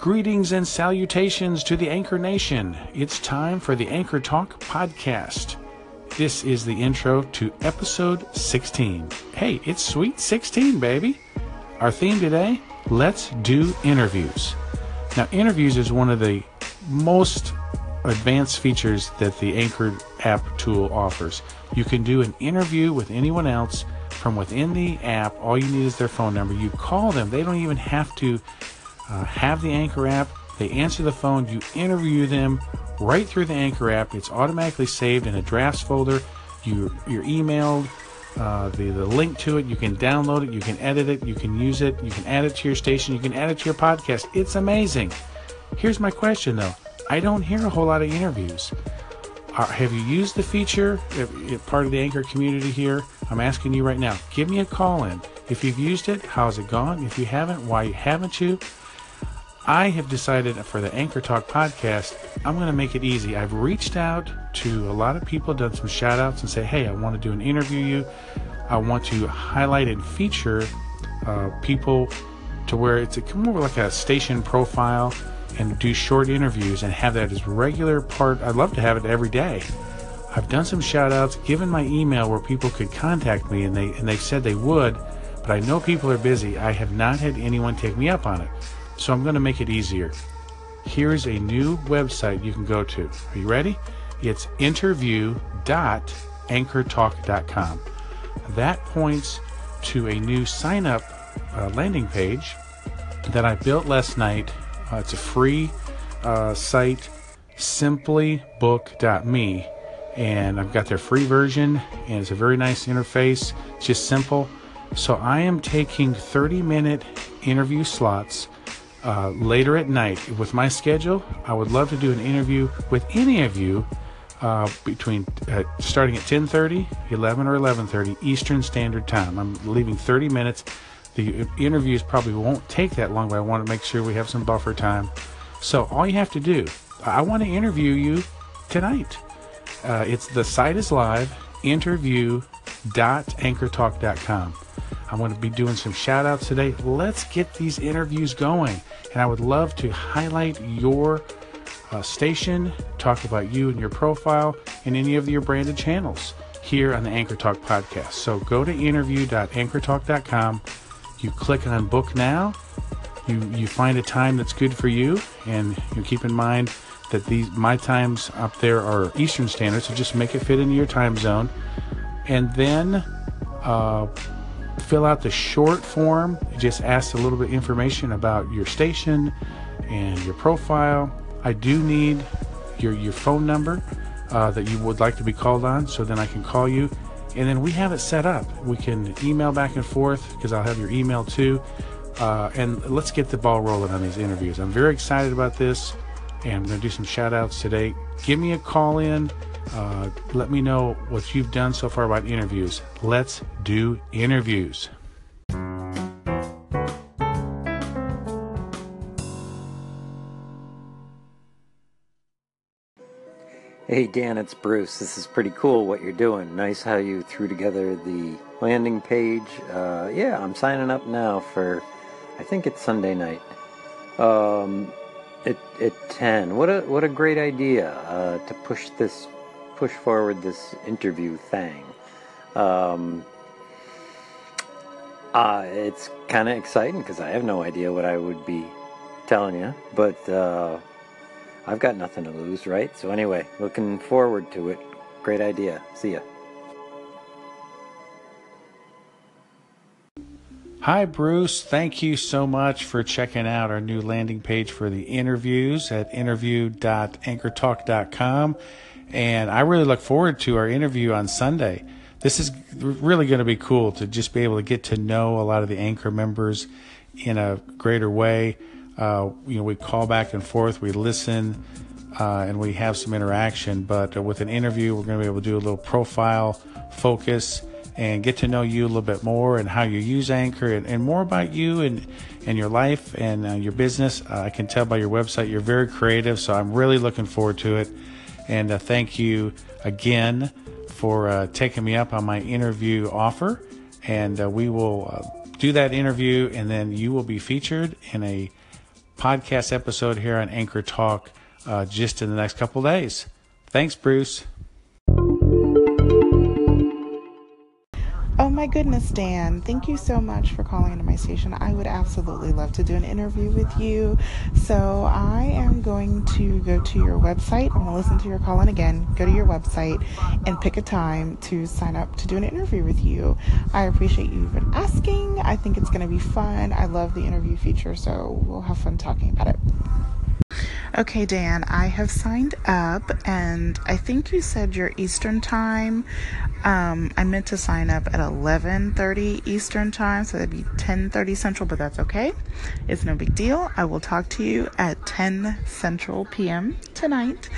Greetings and salutations to the Anchor Nation. It's time for the Anchor Talk Podcast. This is the intro to episode 16. Hey, it's sweet 16, baby. Our theme today, let's do interviews. Now, interviews is one of the most advanced features that the Anchor app tool offers. You can do an interview with anyone else from within the app. All you need is their phone number. You call them. They don't even have to have the Anchor app. They answer the phone. You interview them right through the Anchor app. It's automatically saved in a drafts folder. You're emailed the link to it. You can download it. You can edit it. You can use it. You can add it to your station. You can add it to your podcast. It's amazing. Here's my question, though. I don't hear a whole lot of interviews. Have you used the feature? If part of the Anchor community here, I'm asking you right now, give me a call in. If you've used it, how's it gone? If you haven't, why haven't you? I have decided for the Anchor Talk Podcast, I'm going to make it easy. I've reached out to a lot of people, done some shout outs and say, hey, I want to do an interview you. I want to highlight and feature people to where it's more like a station profile and do short interviews and have that as regular part. I'd love to have it every day. I've done some shout outs, given my email where people could contact me, and they said they would, but I know people are busy. I have not had anyone take me up on it. So I'm going to make it easier. Here's a new website you can go to. Are you ready? It's interview.anchortalk.com. That points to a new sign-up landing page that I built last night. It's a free site, simplybook.me. And I've got their free version, and it's a very nice interface. It's just simple. So I am taking 30-minute interview slots later at night. With my schedule, I would love to do an interview with any of you between starting at 10:30, 11 or 11:30 Eastern Standard Time. I'm leaving 30 minutes. The interviews probably won't take that long, but I want to make sure we have some buffer time. So all you have to do, I want to interview you tonight. It's the site is live, interview.anchortalk.com. I'm going to be doing some shout outs today. Let's get these interviews going. And I would love to highlight your station, talk about you and your profile, and any of your branded channels here on the Anchor Talk Podcast. So go to interview.anchortalk.com. You click on book now. You find a time that's good for you. And you keep in mind that my times up there are Eastern Standard, so just make it fit into your time zone. And then fill out the short form. It just asks a little bit of information about your station and your profile. I do need your phone number that you would like to be called on, so then I can call you. And then we have it set up. We can email back and forth, because I'll have your email too. And let's get the ball rolling on these interviews. I'm very excited about this, and I'm going to do some shout outs today. Give me a call in. Let me know what you've done so far about interviews. Let's do interviews. Hey Dan, it's Bruce. This is pretty cool what you're doing. Nice how you threw together the landing page. Yeah, I'm signing up now for, I think it's Sunday night. At 10. What a great idea to push forward this interview thing. It's kind of exciting because I have no idea what I would be telling you, but I've got nothing to lose, right? So anyway, looking forward to it. Great idea. See ya. Hi, Bruce. Thank you so much for checking out our new landing page for the interviews at interview.anchortalk.com. And I really look forward to our interview on Sunday. This is really going to be cool to just be able to get to know a lot of the Anchor members in a greater way. We call back and forth, we listen, and we have some interaction. But with an interview, we're going to be able to do a little profile focus and get to know you a little bit more and how you use Anchor and more about you and your life and your business. I can tell by your website you're very creative, so I'm really looking forward to it. And thank you again for taking me up on my interview offer. And we will do that interview, and then you will be featured in a podcast episode here on Anchor Talk just in the next couple of days. Thanks, Bruce. Oh, my goodness, Dan. Thank you so much for calling into my station. I would absolutely love to do an interview with you. So I am going to go to your website. I'm going to listen to your call in again. Go to your website and pick a time to sign up to do an interview with you. I appreciate you even asking. I think it's going to be fun. I love the interview feature, so we'll have fun talking about it. Okay, Dan, I have signed up, and I think you said your Eastern time. I meant to sign up at 11:30 Eastern time, so that'd be 10:30 Central, but that's okay. It's no big deal. I will talk to you at 10 Central p.m. tonight.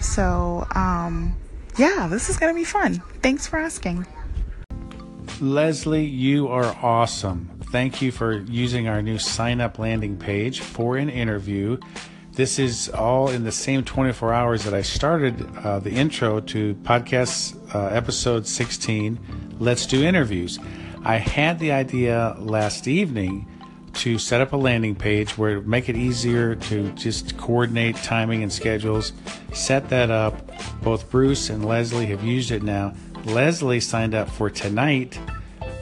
So, yeah, this is going to be fun. Thanks for asking. Leslie, you are awesome. Thank you for using our new sign-up landing page for an interview. This is all in the same 24 hours that I started the intro to podcast episode 16, Let's Do Interviews. I had the idea last evening to set up a landing page where it would make it easier to just coordinate timing and schedules. Set that up. Both Bruce and Leslie have used it now. Leslie signed up for tonight.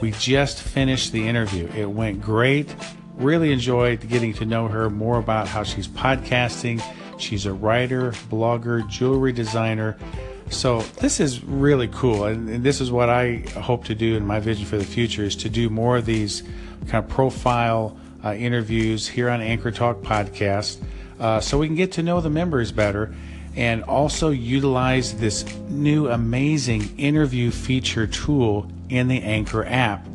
We just finished the interview. It went great. Really enjoyed getting to know her more about how she's podcasting. She's a writer, blogger, jewelry designer. So this is really cool. And this is what I hope to do in my vision for the future, is to do more of these kind of profile interviews here on Anchor Talk Podcast so we can get to know the members better and also utilize this new amazing interview feature tool in the Anchor app.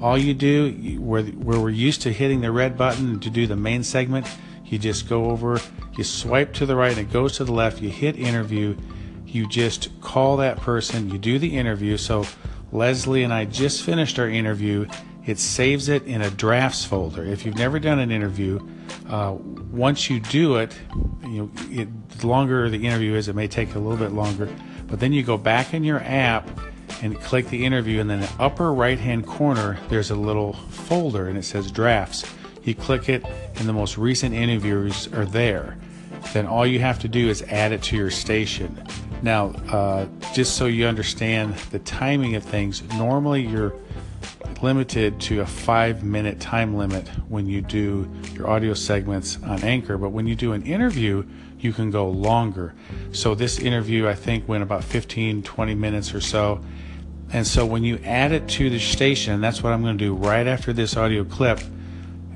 All you do, where we're used to hitting the red button to do the main segment, you just go over, you swipe to the right and it goes to the left, you hit interview, you just call that person, you do the interview. So Leslie and I just finished our interview. It saves it in a drafts folder. If you've never done an interview, once you do it, the longer the interview is, it may take a little bit longer, but then you go back in your app and click the interview, and then in the upper right hand corner there's a little folder and it says drafts. You click it and the most recent interviews are there. Then all you have to do is add it to your station. Now just so you understand the timing of things, normally you're limited to a 5-minute time limit when you do your audio segments on Anchor, but when you do an interview you can go longer. So this interview I think went about 15-20 minutes or so. And so when you add it to the station, that's what I'm going to do right after this audio clip,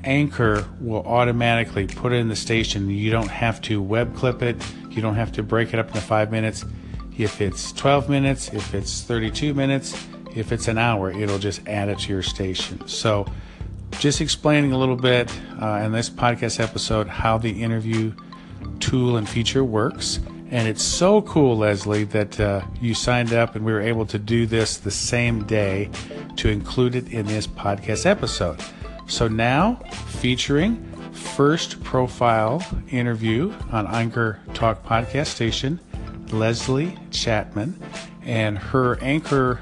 Anchor will automatically put it in the station. You don't have to web clip it. You don't have to break it up into 5 minutes. If it's 12 minutes, if it's 32 minutes, if it's an hour, it'll just add it to your station. So just explaining a little bit in this podcast episode how the interview tool and feature works. And it's so cool, Leslie, that you signed up and we were able to do this the same day to include it in this podcast episode. So now, featuring first profile interview on Anchor Talk Podcast Station, Leslie Chapman, and her Anchor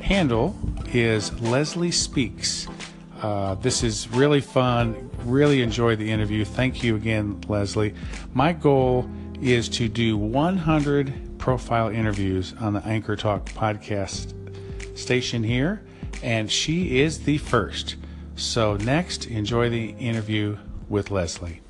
handle is Leslie Speaks. This is really fun. Really enjoyed the interview. Thank you again, Leslie. My goal is to do 100 profile interviews on the Anchor Talk Podcast station here, and she is the first. So next, enjoy the interview with Leslie.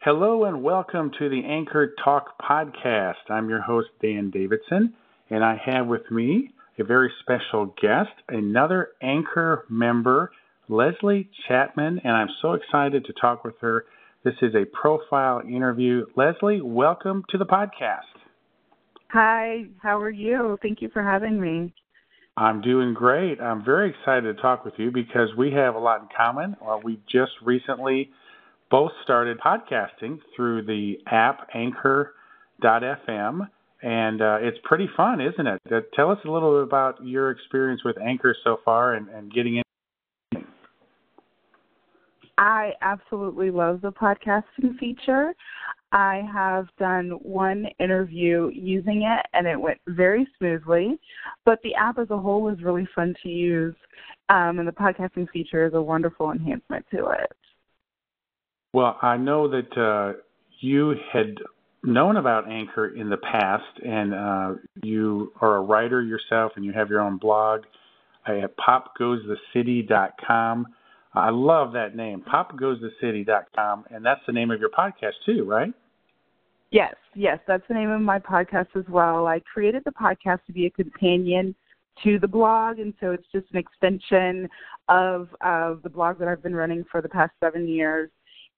Hello and welcome to the Anchor Talk Podcast. I'm your host, Dan Davidson, and I have with me a very special guest, another Anchor member, Leslie Chapman, and I'm so excited to talk with her. This is a profile interview. Leslie, welcome to the podcast. Hi, how are you? Thank you for having me. I'm doing great. I'm very excited to talk with you because we have a lot in common. We just recently both started podcasting through the app Anchor.fm, and it's pretty fun, isn't it? Tell us a little bit about your experience with Anchor so far and getting in. I absolutely love the podcasting feature. I have done one interview using it, and it went very smoothly. But the app as a whole was really fun to use, and the podcasting feature is a wonderful enhancement to it. Well, I know that you had known about Anchor in the past, and you are a writer yourself, and you have your own blog at PopGoesTheCity.com. I love that name, PopGoesTheCity.com, and that's the name of your podcast too, right? Yes, that's the name of my podcast as well. I created the podcast to be a companion to the blog, and so it's just an extension of the blog that I've been running for the past 7 years,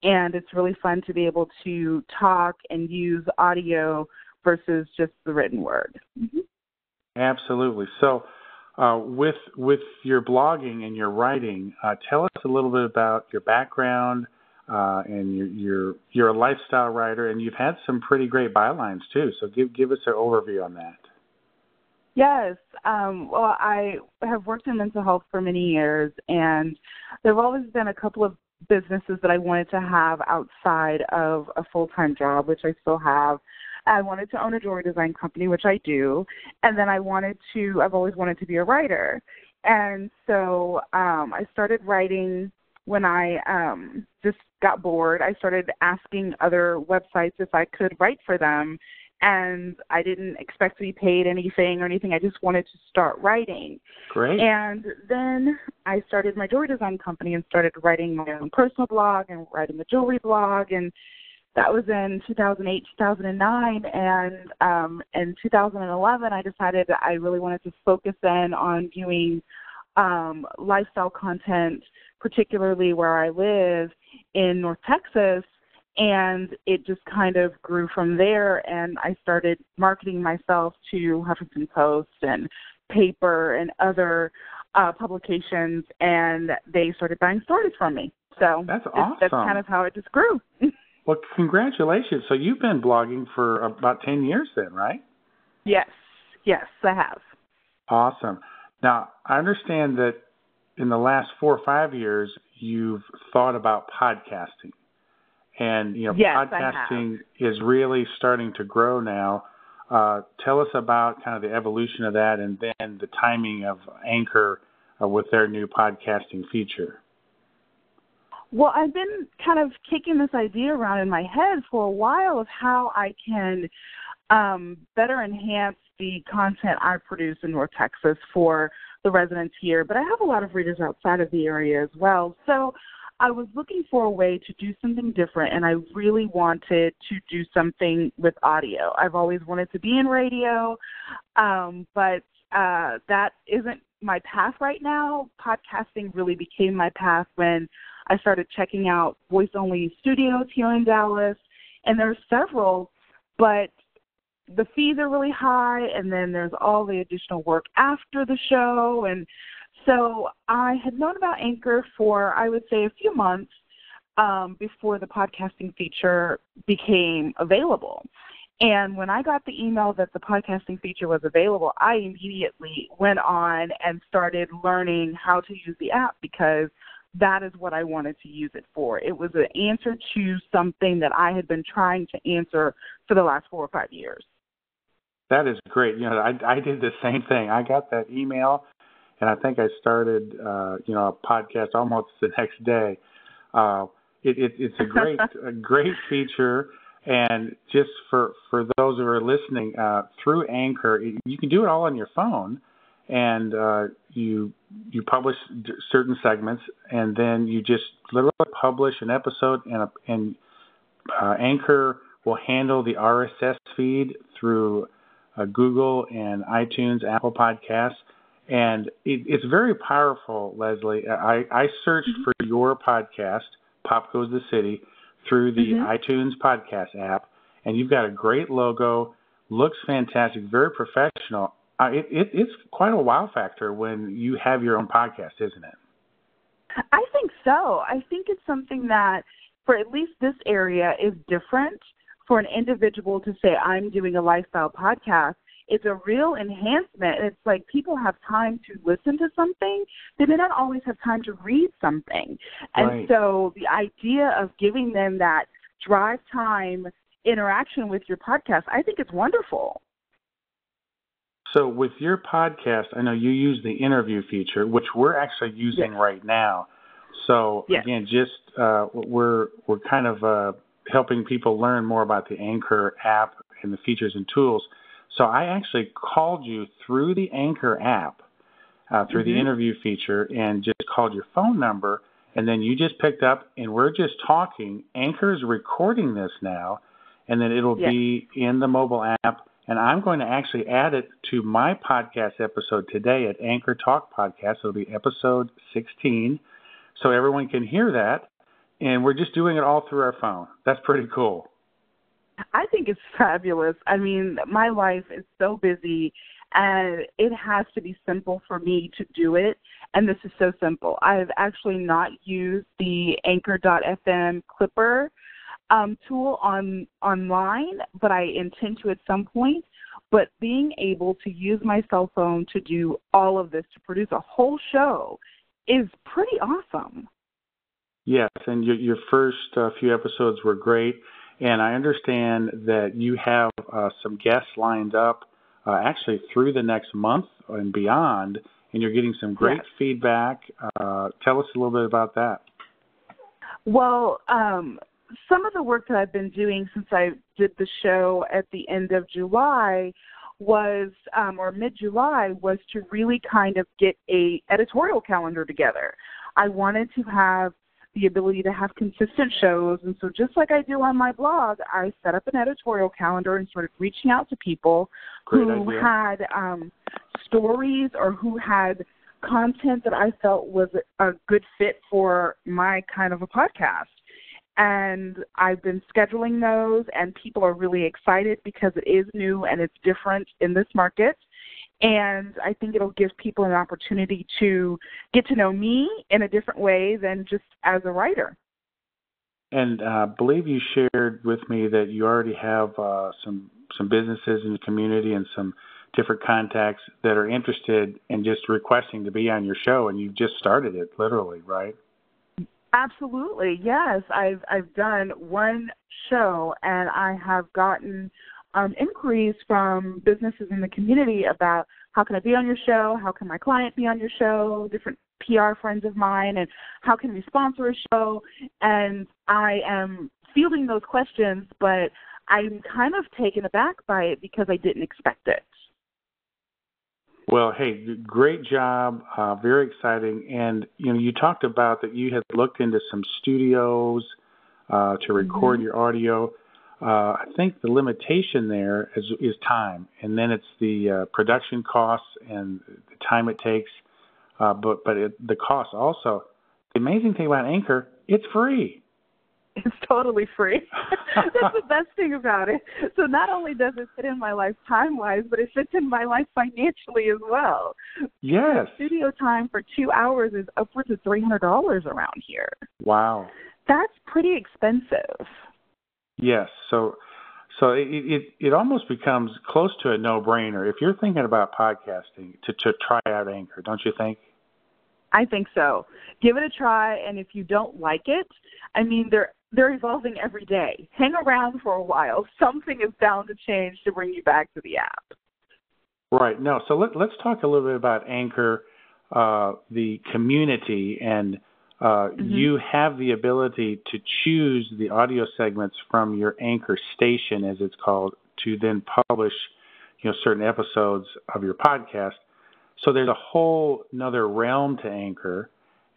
and it's really fun to be able to talk and use audio versus just the written word. Mm-hmm. Absolutely. So, with your blogging and your writing, tell us a little bit about your background, and you're a lifestyle writer, and you've had some pretty great bylines too. So give us an overview on that. Yes. Well, I have worked in mental health for many years, and there have always been a couple of businesses that I wanted to have outside of a full-time job, which I still have. I wanted to own a jewelry design company, which I do, and then I've always wanted to be a writer. And so I started writing when I just got bored. I started asking other websites if I could write for them, and I didn't expect to be paid anything or anything. I just wanted to start writing. Great. And then I started my jewelry design company and started writing my own personal blog and writing a jewelry blog, and that was in 2008, 2009, and in 2011, I decided that I really wanted to focus in on doing lifestyle content, particularly where I live in North Texas, and it just kind of grew from there, and I started marketing myself to Huffington Post and paper and other publications, and they started buying stories from me. So that's awesome. That's kind of how it just grew. Well, congratulations. So you've been blogging for about 10 years then, right? Yes, I have. Awesome. Now, I understand that in the last 4 or 5 years, you've thought about podcasting. And, yes, podcasting is really starting to grow now. Tell us about kind of the evolution of that and then the timing of Anchor with their new podcasting feature. Well, I've been kind of kicking this idea around in my head for a while of how I can better enhance the content I produce in North Texas for the residents here. But I have a lot of readers outside of the area as well. So I was looking for a way to do something different, and I really wanted to do something with audio. I've always wanted to be in radio, but that isn't my path right now. Podcasting really became my path when I started checking out voice-only studios here in Dallas, and there's several, but the fees are really high, and then there's all the additional work after the show. And so I had known about Anchor for, I would say, a few months before the podcasting feature became available. And when I got the email that the podcasting feature was available, I immediately went on and started learning how to use the app, because that is what I wanted to use it for. It was an answer to something that I had been trying to answer for the last 4 or 5 years. That is great. I did the same thing. I got that email, and I think I started, a podcast almost the next day. It's a great, a great feature. And just for those who are listening, through Anchor, you can do it all on your phone. And you publish certain segments, and then you just literally publish an episode, and Anchor will handle the RSS feed through Google and iTunes, Apple Podcasts. And it's very powerful, Leslie. I searched mm-hmm. for your podcast, Pop Goes the City, through the mm-hmm. iTunes podcast app, and you've got a great logo, looks fantastic, very professional. It's quite a wow factor when you have your own podcast, isn't it? I think so. I think it's something that, for at least this area, is different for an individual to say, I'm doing a lifestyle podcast. It's a real enhancement. It's like people have time to listen to something. They may not always have time to read something. And right. So the idea of giving them that drive time interaction with your podcast. I think it's wonderful. So with your podcast, I know you use the interview feature, which we're actually using right now. So again, just we're kind of helping people learn more about the Anchor app and the features and tools. So I actually called you through the Anchor app, through the interview feature, and just called your phone number, and then you just picked up, and we're just talking. Anchor's recording this now, and then it'll be in the mobile app, and I'm going to actually add it to my podcast episode today at Anchor Talk Podcast. It'll be episode 16, so everyone can hear that, and we're just doing it all through our phone. That's pretty cool. I think it's fabulous. I mean, my life is so busy, and it has to be simple for me to do it, and this is so simple. I have actually not used the Anchor.fm Clipper tool online, but I intend to at some point. But being able to use my cell phone to do all of this, to produce a whole show, is pretty awesome. Yes, and your first few episodes were great. And I understand that you have some guests lined up actually through the next month and beyond, and you're getting some great feedback. Tell us a little bit about that. Well, some of the work that I've been doing since I did the show at the end of July was, or mid-July, was to really kind of get an editorial calendar together. I wanted to have the ability to have consistent shows. And so just like I do on my blog, I set up an editorial calendar and started reaching out to people who had stories or who had content that I felt was a good fit for my kind of a podcast. And I've been scheduling those, and people are really excited because it is new and it's different in this market. And I think it'll give people an opportunity to get to know me in a different way than just as a writer. And I believe you shared with me that you already have some businesses in the community and some different contacts that are interested in just requesting to be on your show, and you've just started it literally, right? Absolutely, yes. I've done one show, and I have gotten inquiries from businesses in the community about how can I be on your show, how can my client be on your show, different PR friends of mine, and how can we sponsor a show. And I am fielding those questions, but I'm kind of taken aback by it because I didn't expect it. Well, hey, great job, very exciting. And, you know, you talked about that you had looked into some studios to record your audio. I think the limitation there is time, and then it's the production costs and the time it takes, but the cost also. The amazing thing about Anchor, it's free. It's totally free. That's the best thing about it. So not only does it fit in my life time-wise, but it fits in my life financially as well. Yes. The studio time for 2 hours is upwards of $300 around here. Wow. That's pretty expensive. Yes, so it almost becomes close to a no-brainer if you're thinking about podcasting to try out Anchor, don't you think? I think so. Give it a try, and if you don't like it, I mean, they're evolving every day. Hang around for a while. Something is bound to change to bring you back to the app. Right. No, so let's talk a little bit about Anchor, the community, and you have the ability to choose the audio segments from your anchor station, as it's called, to then publish, you know, certain episodes of your podcast. So there's a whole another realm to Anchor,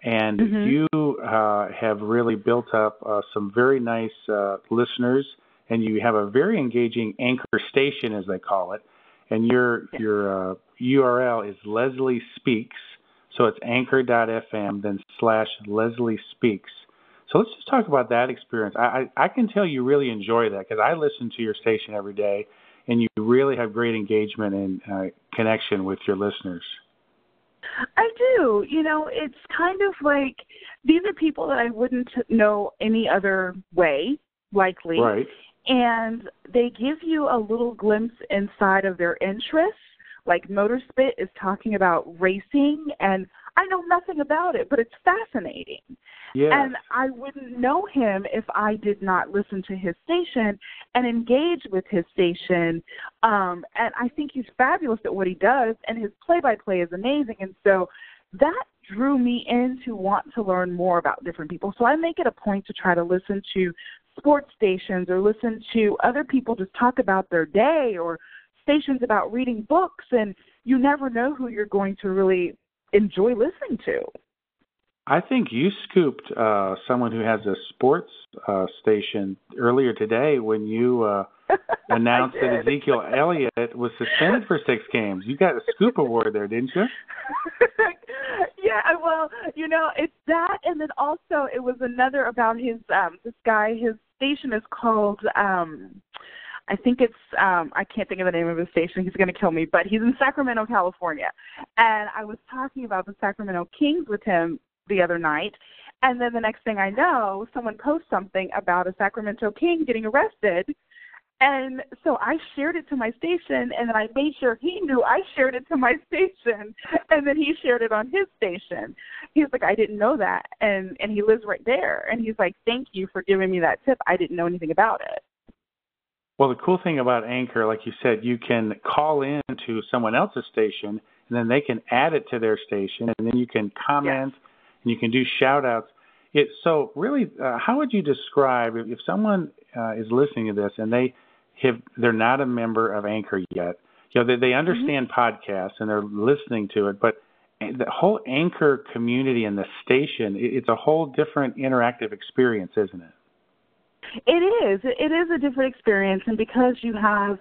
and you have really built up some very nice listeners, and you have a very engaging anchor station, as they call it, and your URL is Leslie Speaks. So it's anchor.fm, then /Leslie Speaks. So let's just talk about that experience. I can tell you really enjoy that because I listen to your station every day, and you really have great engagement and connection with your listeners. I do. You know, it's kind of like these are people that I wouldn't know any other way, likely. Right. And they give you a little glimpse inside of their interests. Like Motorspit is talking about racing, and I know nothing about it, but it's fascinating. Yes. And I wouldn't know him if I did not listen to his station and engage with his station. And I think he's fabulous at what he does, and his play-by-play is amazing. And so that drew me in to want to learn more about different people. So I make it a point to try to listen to sports stations or listen to other people just talk about their day, or stations about reading books, and you never know who you're going to really enjoy listening to. I think you scooped someone who has a sports station earlier today when you announced that Ezekiel Elliott was suspended for 6 games. You got a scoop award there, didn't you? Yeah, well, you know, it's that, and then also it was another about his this guy. His station is called I think it's, I can't think of the name of his station. He's going to kill me, but he's in Sacramento, California. And I was talking about the Sacramento Kings with him the other night. And then the next thing I know, someone posts something about a Sacramento King getting arrested. And so I shared it to my station, and then I made sure he knew I shared it to my station, and then he shared it on his station. He's like, I didn't know that. And he lives right there. And he's like, thank you for giving me that tip. I didn't know anything about it. Well, the cool thing about Anchor, like you said, you can call in to someone else's station, and then they can add it to their station, and then you can comment, yes, and you can do shout-outs. So really, how would you describe, if someone is listening to this and they're not a member of Anchor yet, you know, they understand mm-hmm. podcasts and they're listening to it, but the whole Anchor community and the station, it's a whole different interactive experience, isn't it? It is a different experience, and because you have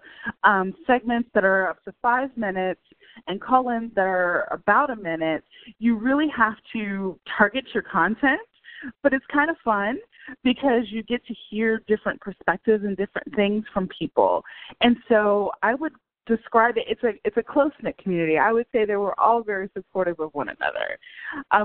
segments that are up to 5 minutes and call-ins that are about a minute, you really have to target your content, but it's kind of fun because you get to hear different perspectives and different things from people. And so I would describe it, it's a close-knit community. I would say they were all very supportive of one another.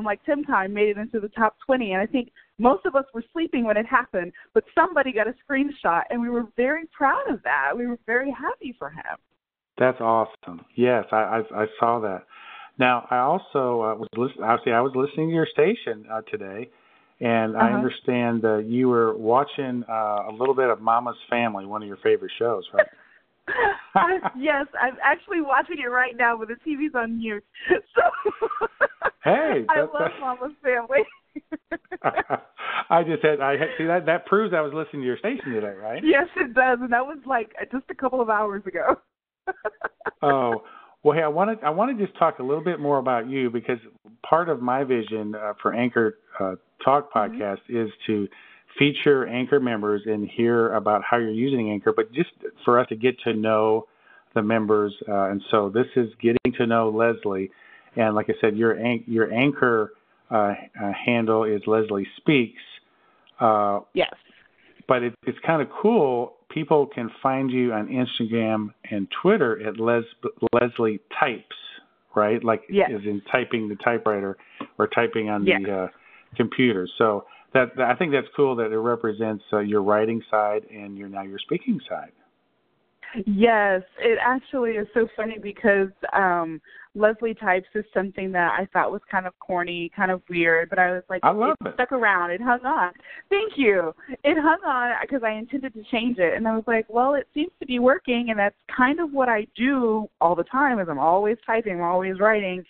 Like Tim Time made it into the top 20, and I think most of us were sleeping when it happened, but somebody got a screenshot, and we were very proud of that. We were very happy for him. That's awesome. Yes, I saw that. Now, I also was listening to your station today, and I understand that you were watching a little bit of Mama's Family, one of your favorite shows, right? Yes, I'm actually watching it right now, but the TV's on mute. So hey, I love Mama's Family. See, that proves I was listening to your station today, right? Yes, it does, and that was like just a couple of hours ago. Oh, well, hey, I want to just talk a little bit more about you, because part of my vision for Anchor Talk Podcast mm-hmm. is to feature Anchor members and hear about how you're using Anchor, but just for us to get to know the members. And so this is getting to know Leslie. And like I said, your Anchor handle is Leslie Speaks. Yes. But it's kind of cool. People can find you on Instagram and Twitter at Leslie Types, right? Like, yes, as in typing the typewriter or typing on yes. the computer. So I think that's cool that it represents your writing side and your speaking side. Yes, it actually is so funny because Leslie Types is something that I thought was kind of corny, kind of weird, but I was like, it stuck around. It hung on. Thank you. It hung on because I intended to change it. And I was like, well, it seems to be working, and that's kind of what I do all the time is I'm always typing, I'm always writing.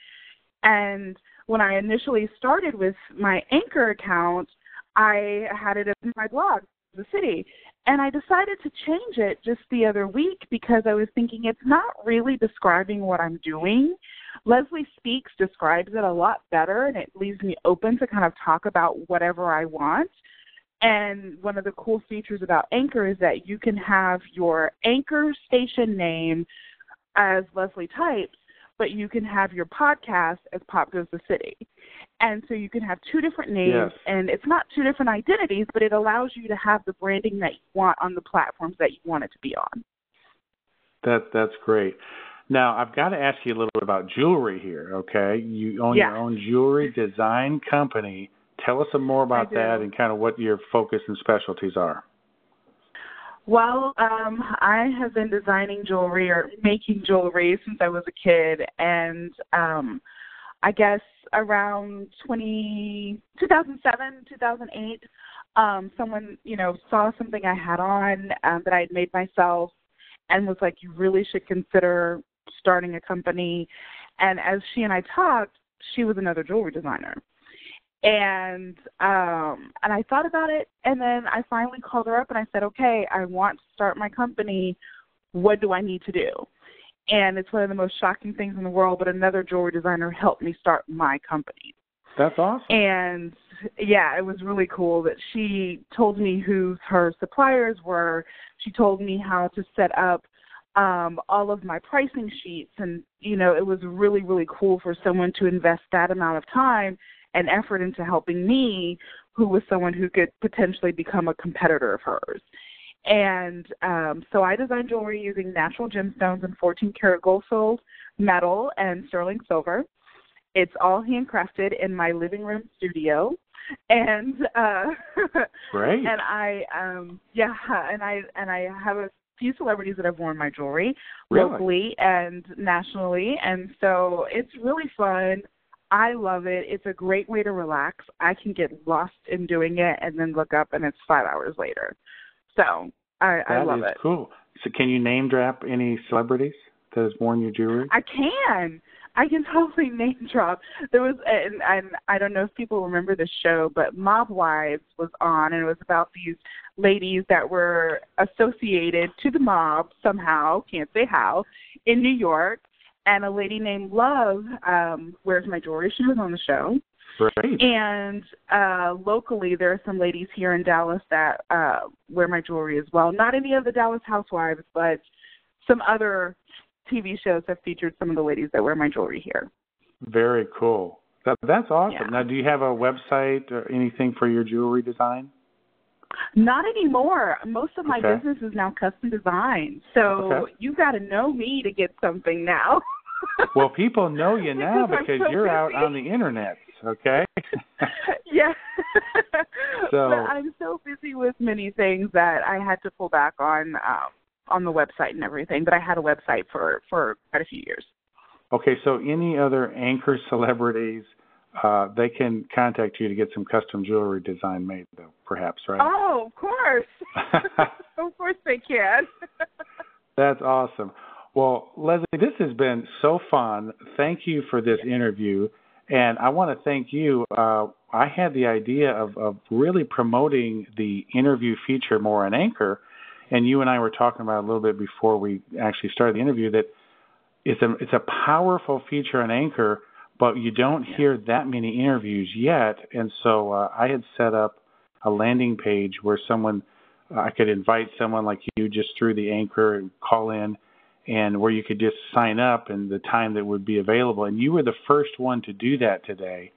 And when I initially started with my Anchor account, I had it in my blog, The City, and I decided to change it just the other week because I was thinking it's not really describing what I'm doing. Leslie Speaks describes it a lot better, and it leaves me open to kind of talk about whatever I want. And one of the cool features about Anchor is that you can have your Anchor station name as Leslie Types, but you can have your podcast as Pop Goes the City. And so you can have 2 different names, yes, and it's not 2 different identities, but it allows you to have the branding that you want on the platforms that you want it to be on. That's great. Now, I've got to ask you a little bit about jewelry here, okay? You own your own jewelry design company. Tell us some more about that and kind of what your focus and specialties are. Well, I have been designing jewelry or making jewelry since I was a kid, and I guess around 2007, 2008, someone, saw something I had on that I had made myself and was like, you really should consider starting a company. And as she and I talked, she was another jewelry designer. And I thought about it, and then I finally called her up and I said, okay, I want to start my company. What do I need to do? And it's one of the most shocking things in the world, but another jewelry designer helped me start my company. That's awesome. And, yeah, it was really cool that she told me who her suppliers were. She told me how to set up all of my pricing sheets. And, it was really, really cool for someone to invest that amount of time and effort into helping me, who was someone who could potentially become a competitor of hers. And so I designed jewelry using natural gemstones and 14-karat gold sold metal and sterling silver. It's all handcrafted in my living room studio. And Great. And I and I have a few celebrities that have worn my jewelry locally and nationally, and so it's really fun. I love it. It's a great way to relax. I can get lost in doing it and then look up and it's 5 hours later. So I love it. That is cool. So can you name drop any celebrities that has worn your jewelry? I can totally name drop. There was, and I don't know if people remember this show, but Mob Wives was on, and it was about these ladies that were associated to the mob somehow, can't say how, in New York. And a lady named Love wears my jewelry. She was on the show. Right. And locally, there are some ladies here in Dallas that wear my jewelry as well. Not any of the Dallas Housewives, but some other TV shows have featured some of the ladies that wear my jewelry here. Very cool. That's awesome. Yeah. Now, do you have a website or anything for your jewelry design? Not anymore. Most of my business is now custom design. So you got to know me to get something now. Well, people know you now because you're busy out on the internet, okay? Yeah. So but I'm so busy with many things that I had to pull back on the website and everything, but I had a website for quite a few years. Okay, so any other anchor celebrities, they can contact you to get some custom jewelry design made, though, perhaps, right? Oh, of course. Of course they can. That's awesome. Well, Leslie, this has been so fun. Thank you for this interview. And I want to thank you. I had the idea of really promoting the interview feature more on Anchor. And you and I were talking about it a little bit before we actually started the interview that it's a powerful feature on Anchor, but you don't hear that many interviews yet. And so I had set up a landing page where I could invite someone like you just through the Anchor and call in, and where you could just sign up and the time that would be available. And you were the first one to do that today.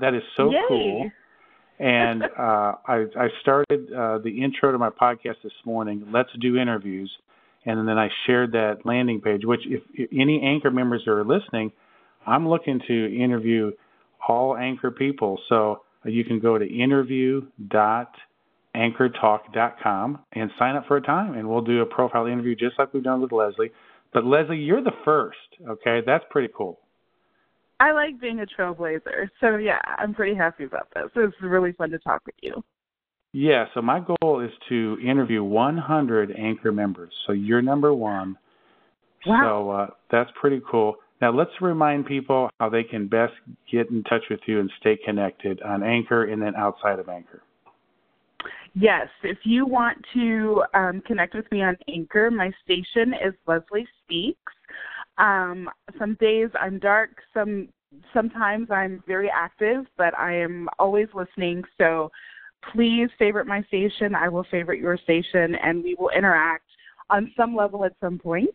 That is so cool. And I started the intro to my podcast this morning, Let's Do Interviews, and then I shared that landing page, which if any Anchor members are listening, I'm looking to interview all Anchor people. So you can go to interview.anchortalk.com and sign up for a time, and we'll do a profile interview just like we've done with Leslie. But Leslie, you're the first, okay? That's pretty cool. I like being a trailblazer, so yeah, I'm pretty happy about this. It's really fun to talk with you. Yeah, so my goal is to interview 100 Anchor members, so you're number one. Wow. So that's pretty cool. Now let's remind people how they can best get in touch with you and stay connected on Anchor and then outside of Anchor. Yes, if you want to connect with me on Anchor, my station is Leslie Speaks. Some days I'm dark, sometimes I'm very active, but I am always listening. So please favorite my station. I will favorite your station, and we will interact on some level at some point.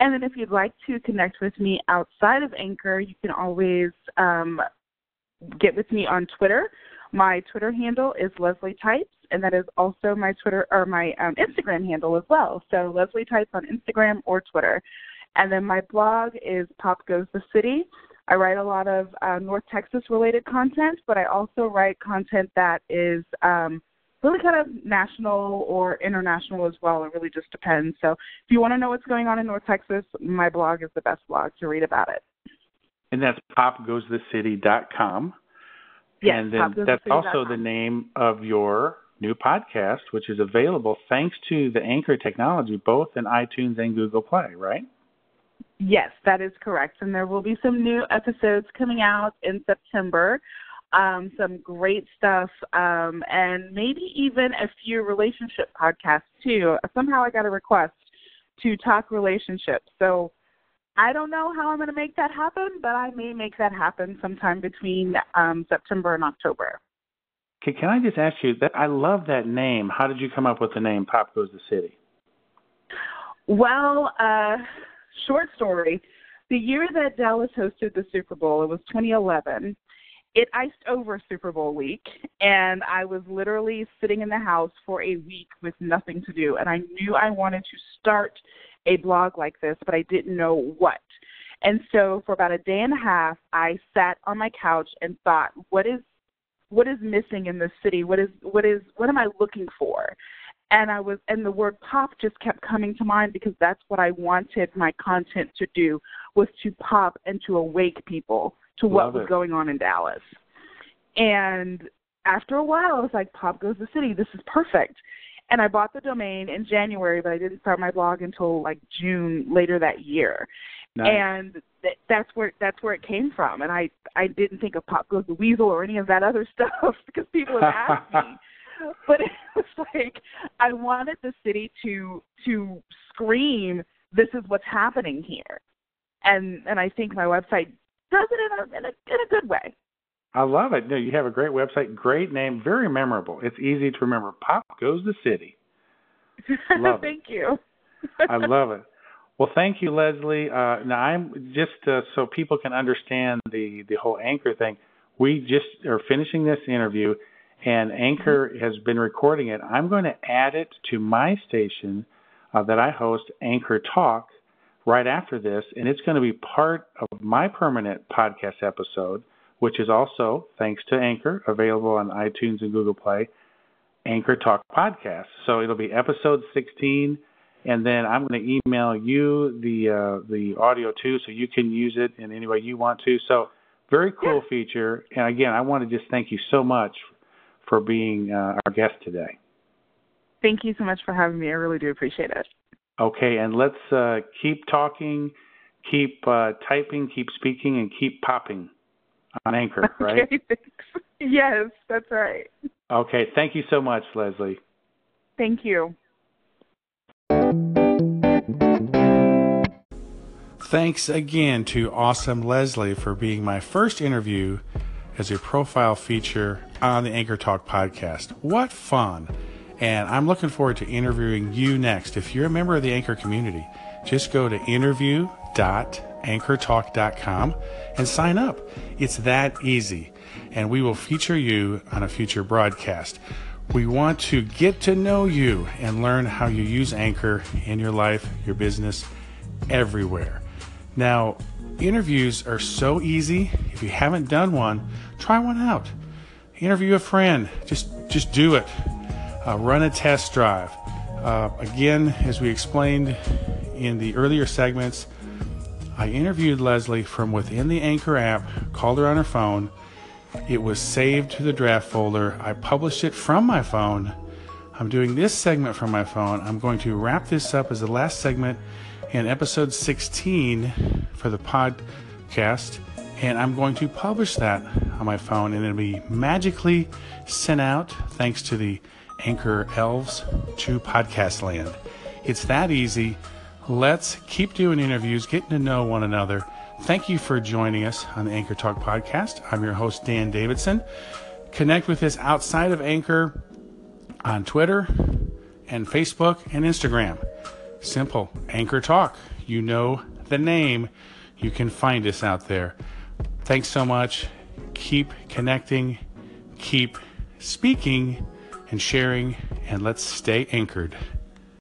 And then if you'd like to connect with me outside of Anchor, you can always get with me on Twitter. My Twitter handle is Leslie Types, and that is also my Twitter or my Instagram handle as well. So Leslie Types on Instagram or Twitter. And then my blog is Pop Goes the City. I write a lot of North Texas-related content, but I also write content that is really kind of national or international as well. It really just depends. So if you want to know what's going on in North Texas, my blog is the best blog to read about it. And that's PopGoesTheCity.com. Yes, and then that's also the name of your new podcast, which is available thanks to the Anchor technology, both in iTunes and Google Play, right? Yes, that is correct. And there will be some new episodes coming out in September, some great stuff, and maybe even a few relationship podcasts, too. Somehow I got a request to talk relationships. So I don't know how I'm going to make that happen, but I may make that happen sometime between September and October. Okay, can I just ask you, that I love that name. How did you come up with the name Pop Goes the City? Well, short story, the year that Dallas hosted the Super Bowl, it was 2011, it iced over Super Bowl week, and I was literally sitting in the house for a week with nothing to do, and I knew I wanted to start a blog like this, but I didn't know what. And so for about a day and a half, I sat on my couch and thought, what is missing in this city? What am I looking for? And the word pop just kept coming to mind because that's what I wanted my content to do, was to pop and to awake people to what was going on in Dallas. And after a while, I was like, Pop Goes the City. This is perfect. And I bought the domain in January, but I didn't start my blog until like June later that year. Nice. And that's where it came from. And I didn't think of Pop Goes the Weasel or any of that other stuff because people have asked me. But it was like I wanted the city to scream, this is what's happening here. And I think my website does it in a good way. I love it. No, you have a great website, great name, very memorable. It's easy to remember. Pop Goes the City. Thank you. I love it. Well, thank you, Leslie. Now, I'm just so people can understand the whole Anchor thing, we just are finishing this interview, and Anchor has been recording it. I'm going to add it to my station that I host, Anchor Talk, right after this, and it's going to be part of my permanent podcast episode, which is also, thanks to Anchor, available on iTunes and Google Play, Anchor Talk Podcast. So it'll be episode 16, and then I'm going to email you the audio, too, so you can use it in any way you want to. So very cool feature, and again, I want to just thank you so much for being our guest today. Thank you so much for having me. I really do appreciate it. Okay, and let's keep talking, keep typing, keep speaking, and keep popping on Anchor, right? Thanks. Yes, that's right. Okay, thank you so much, Leslie. Thank you. Thanks again to awesome Leslie for being my first interview as a profile feature on the Anchor Talk podcast. What fun. And I'm looking forward to interviewing you next. If you're a member of the Anchor community, just go to interview.anchortalk.com and sign up. It's that easy. And we will feature you on a future broadcast. We want to get to know you and learn how you use Anchor in your life, your business, everywhere. Now, interviews are so easy. If you haven't done one, try one out. Interview a friend. Just do it. Run a test drive. Again, as we explained in the earlier segments, I interviewed Leslie from within the Anchor app, called her on her phone. It was saved to the draft folder. I published it from my phone. I'm doing this segment from my phone. I'm going to wrap this up as the last segment in episode 16 for the podcast, and I'm going to publish that on my phone, and it'll be magically sent out thanks to the Anchor elves to podcast land. It's that easy. Let's keep doing interviews, getting to know one another. Thank you for joining us on the Anchor Talk podcast. I'm your host, Dan Davidson. Connect with us outside of Anchor on Twitter and Facebook and Instagram. Simple. Anchor Talk. You know the name. You can find us out there. Thanks so much. Keep connecting. Keep speaking and sharing. And let's stay anchored.